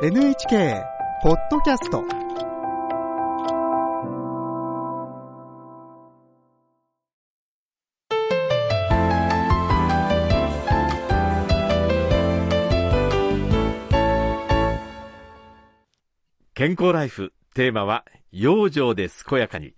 NHK ポッドキャスト。健康ライフ、テーマは養生で健やかに。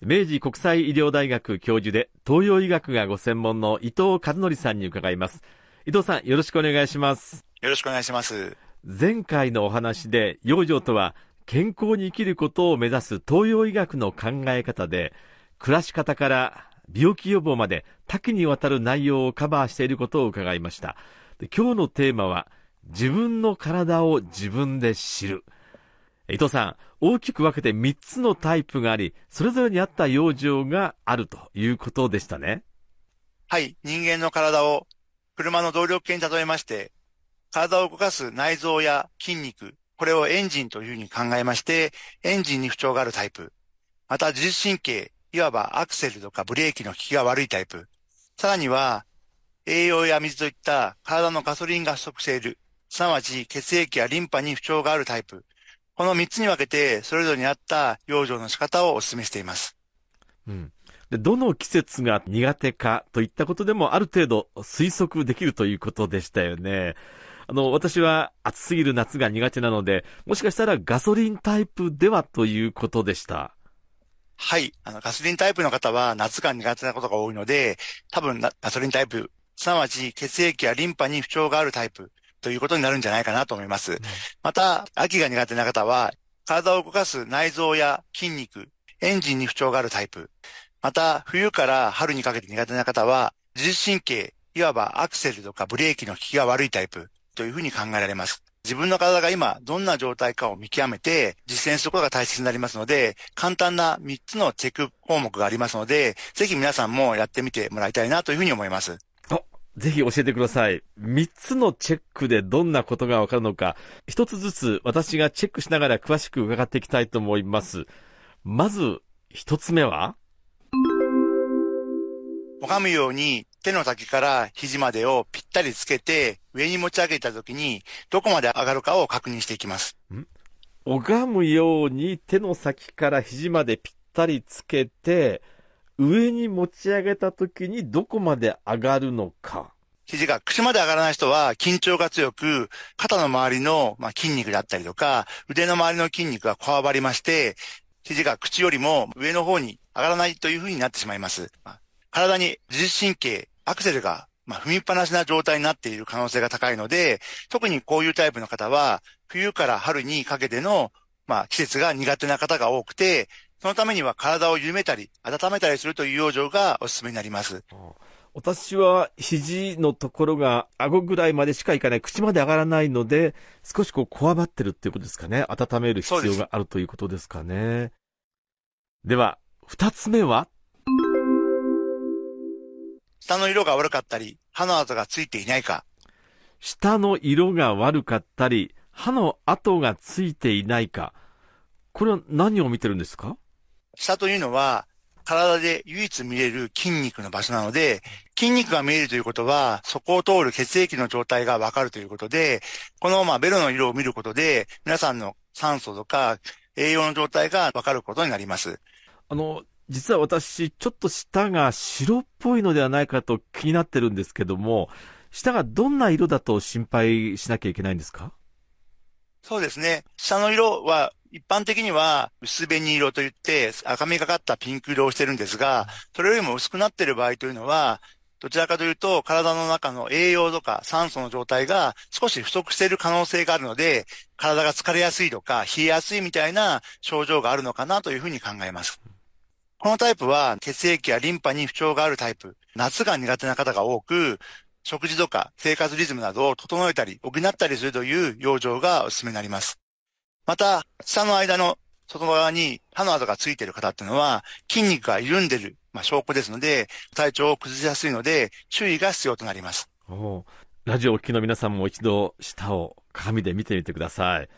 明治国際医療大学教授で東洋医学がご専門の伊藤和則さんに伺います。伊藤さん、よろしくお願いします。よろしくお願いします。前回のお話で、養生とは健康に生きることを目指す東洋医学の考え方で、暮らし方から病気予防まで多岐にわたる内容をカバーしていることを伺いました。今日のテーマは、自分の体を自分で知る。伊藤さん、大きく分けて3つのタイプがあり、それぞれに合った養生があるということでしたね。はい、人間の体を車の動力系に例えまして、体を動かす内臓や筋肉、これをエンジンというふうに考えまして、エンジンに不調があるタイプ、また自律神経、いわばアクセルとかブレーキの効きが悪いタイプ、さらには栄養や水といった体のガソリンが不足している、すなわち血液やリンパに不調があるタイプ、この3つに分けて、それぞれに合った養生の仕方をお勧めしています。で、どの季節が苦手かといったことでもある程度推測できるということでしたよね。私は暑すぎる夏が苦手なので、もしかしたらガソリンタイプではということでした。はい、ガソリンタイプの方は夏が苦手なことが多いので、多分ガソリンタイプ、すなわち血液やリンパに不調があるタイプということになるんじゃないかなと思います。また、秋が苦手な方は体を動かす内臓や筋肉、エンジンに不調があるタイプ、また冬から春にかけて苦手な方は自律神経、いわばアクセルとかブレーキの効きが悪いタイプというふうに考えられます。自分の体が今どんな状態かを見極めて実践することが大切になりますので、簡単な3つのチェック項目がありますので、ぜひ皆さんもやってみてもらいたいなというふうに思います。ぜひ教えてください。3つのチェックでどんなことがわかるのか、一つずつ私がチェックしながら詳しく伺っていきたいと思います。まず1つ目は、拝むように手の先から肘までをぴったりつけて上に持ち上げたときに、どこまで上がるかを確認していきます。拝むように手の先から肘までぴったりつけて上に持ち上げたときに、どこまで上がるのか。肘が口まで上がらない人は緊張が強く、肩の周りの筋肉だったりとか腕の周りの筋肉がこわばりまして、肘が口よりも上の方に上がらないというふうになってしまいます。体に自律神経、アクセルが踏みっぱなしな状態になっている可能性が高いので、特にこういうタイプの方は冬から春にかけての季節が苦手な方が多くて、そのためには体を緩めたり温めたりするという養生がおすすめになります。私は肘のところが顎ぐらいまでしかいかない、口まで上がらないので、少しこわばってるっていうことですかね。温める必要があるということですかね。では2つ目は、舌の色が悪かったり歯の跡がついていないか。舌の色が悪かったり歯の跡がついていないか、これは何を見てるんですか？舌というのは体で唯一見れる筋肉の場所なので、筋肉が見えるということはそこを通る血液の状態がわかるということで、このベロの色を見ることで皆さんの酸素とか栄養の状態がわかることになります。実は私、ちょっと舌が白っぽいのではないかと気になってるんですけども、舌がどんな色だと心配しなきゃいけないんですか？そうですね、舌の色は一般的には薄紅色といって赤みがかったピンク色をしてるんですが、それよりも薄くなっている場合というのは、どちらかというと体の中の栄養とか酸素の状態が少し不足している可能性があるので、体が疲れやすいとか冷えやすいみたいな症状があるのかなというふうに考えます。このタイプは血液やリンパに不調があるタイプ、夏が苦手な方が多く、食事とか生活リズムなどを整えたり補ったりするという養生がおすすめになります。また、舌の間の外側に歯の跡がついている方っていうのは、筋肉が緩んでいる、証拠ですので、体調を崩しやすいので、注意が必要となります。ラジオをお聞きの皆さんも一度、舌を鏡で見てみてください。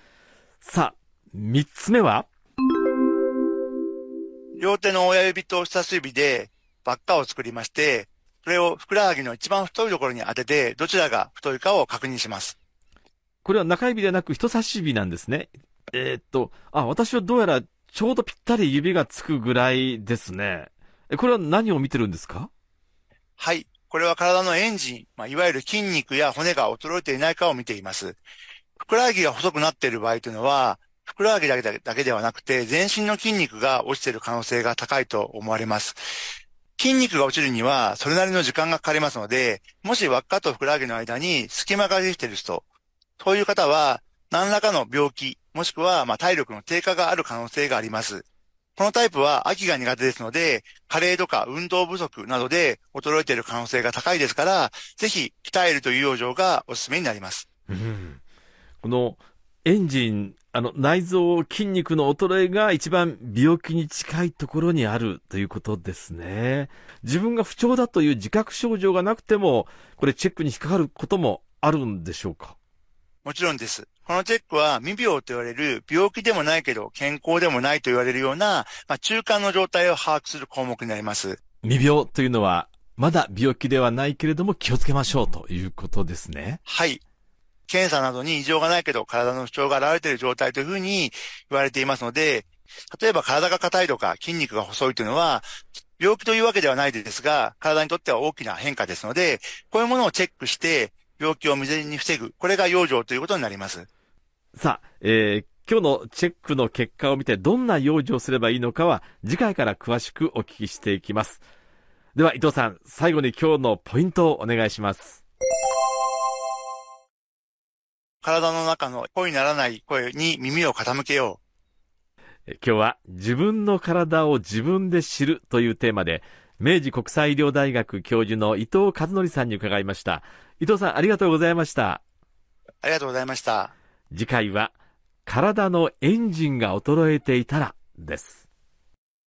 さあ、3つ目は？両手の親指と人差し指で輪っかを作りまして、それをふくらはぎの一番太いところに当てて、どちらが太いかを確認します。これは中指ではなく人差し指なんですね。私はどうやらちょうどぴったり指がつくぐらいですね。これは何を見てるんですか？はい。これは体のエンジン、いわゆる筋肉や骨が衰えていないかを見ています。ふくらはぎが細くなっている場合というのは、ふくらはぎだけではなくて、全身の筋肉が落ちている可能性が高いと思われます。筋肉が落ちるには、それなりの時間がかかりますので、もし輪っかとふくらはぎの間に隙間ができている人、そういう方は、何らかの病気、もしくは体力の低下がある可能性があります。このタイプは秋が苦手ですので、加齢とか運動不足などで衰えている可能性が高いですから、ぜひ鍛えるという養生がおすすめになります。うん、このエンジン、内臓、筋肉の衰えが一番病気に近いところにあるということですね。自分が不調だという自覚症状がなくても、これチェックに引っかかることもあるんでしょうか？もちろんです。このチェックは未病と言われる病気でもないけど健康でもないと言われるような、中間の状態を把握する項目になります。未病というのはまだ病気ではないけれども気をつけましょうということですね。はい。検査などに異常がないけど体の不調が現れている状態というふうに言われていますので、例えば体が硬いとか筋肉が細いというのは病気というわけではないですが、体にとっては大きな変化ですので、こういうものをチェックして病気を未然に防ぐ。これが養生ということになります。さあ、今日のチェックの結果を見てどんな養生をすればいいのかは次回から詳しくお聞きしていきます。では伊藤さん、最後に今日のポイントをお願いします。体の中の声にならない声に耳を傾けよう。今日は自分の体を自分で知るというテーマで明治国際医療大学教授の伊藤和則さんに伺いました。伊藤さん、ありがとうございました。ありがとうございました。次回は、体のエンジンが衰えていたらです。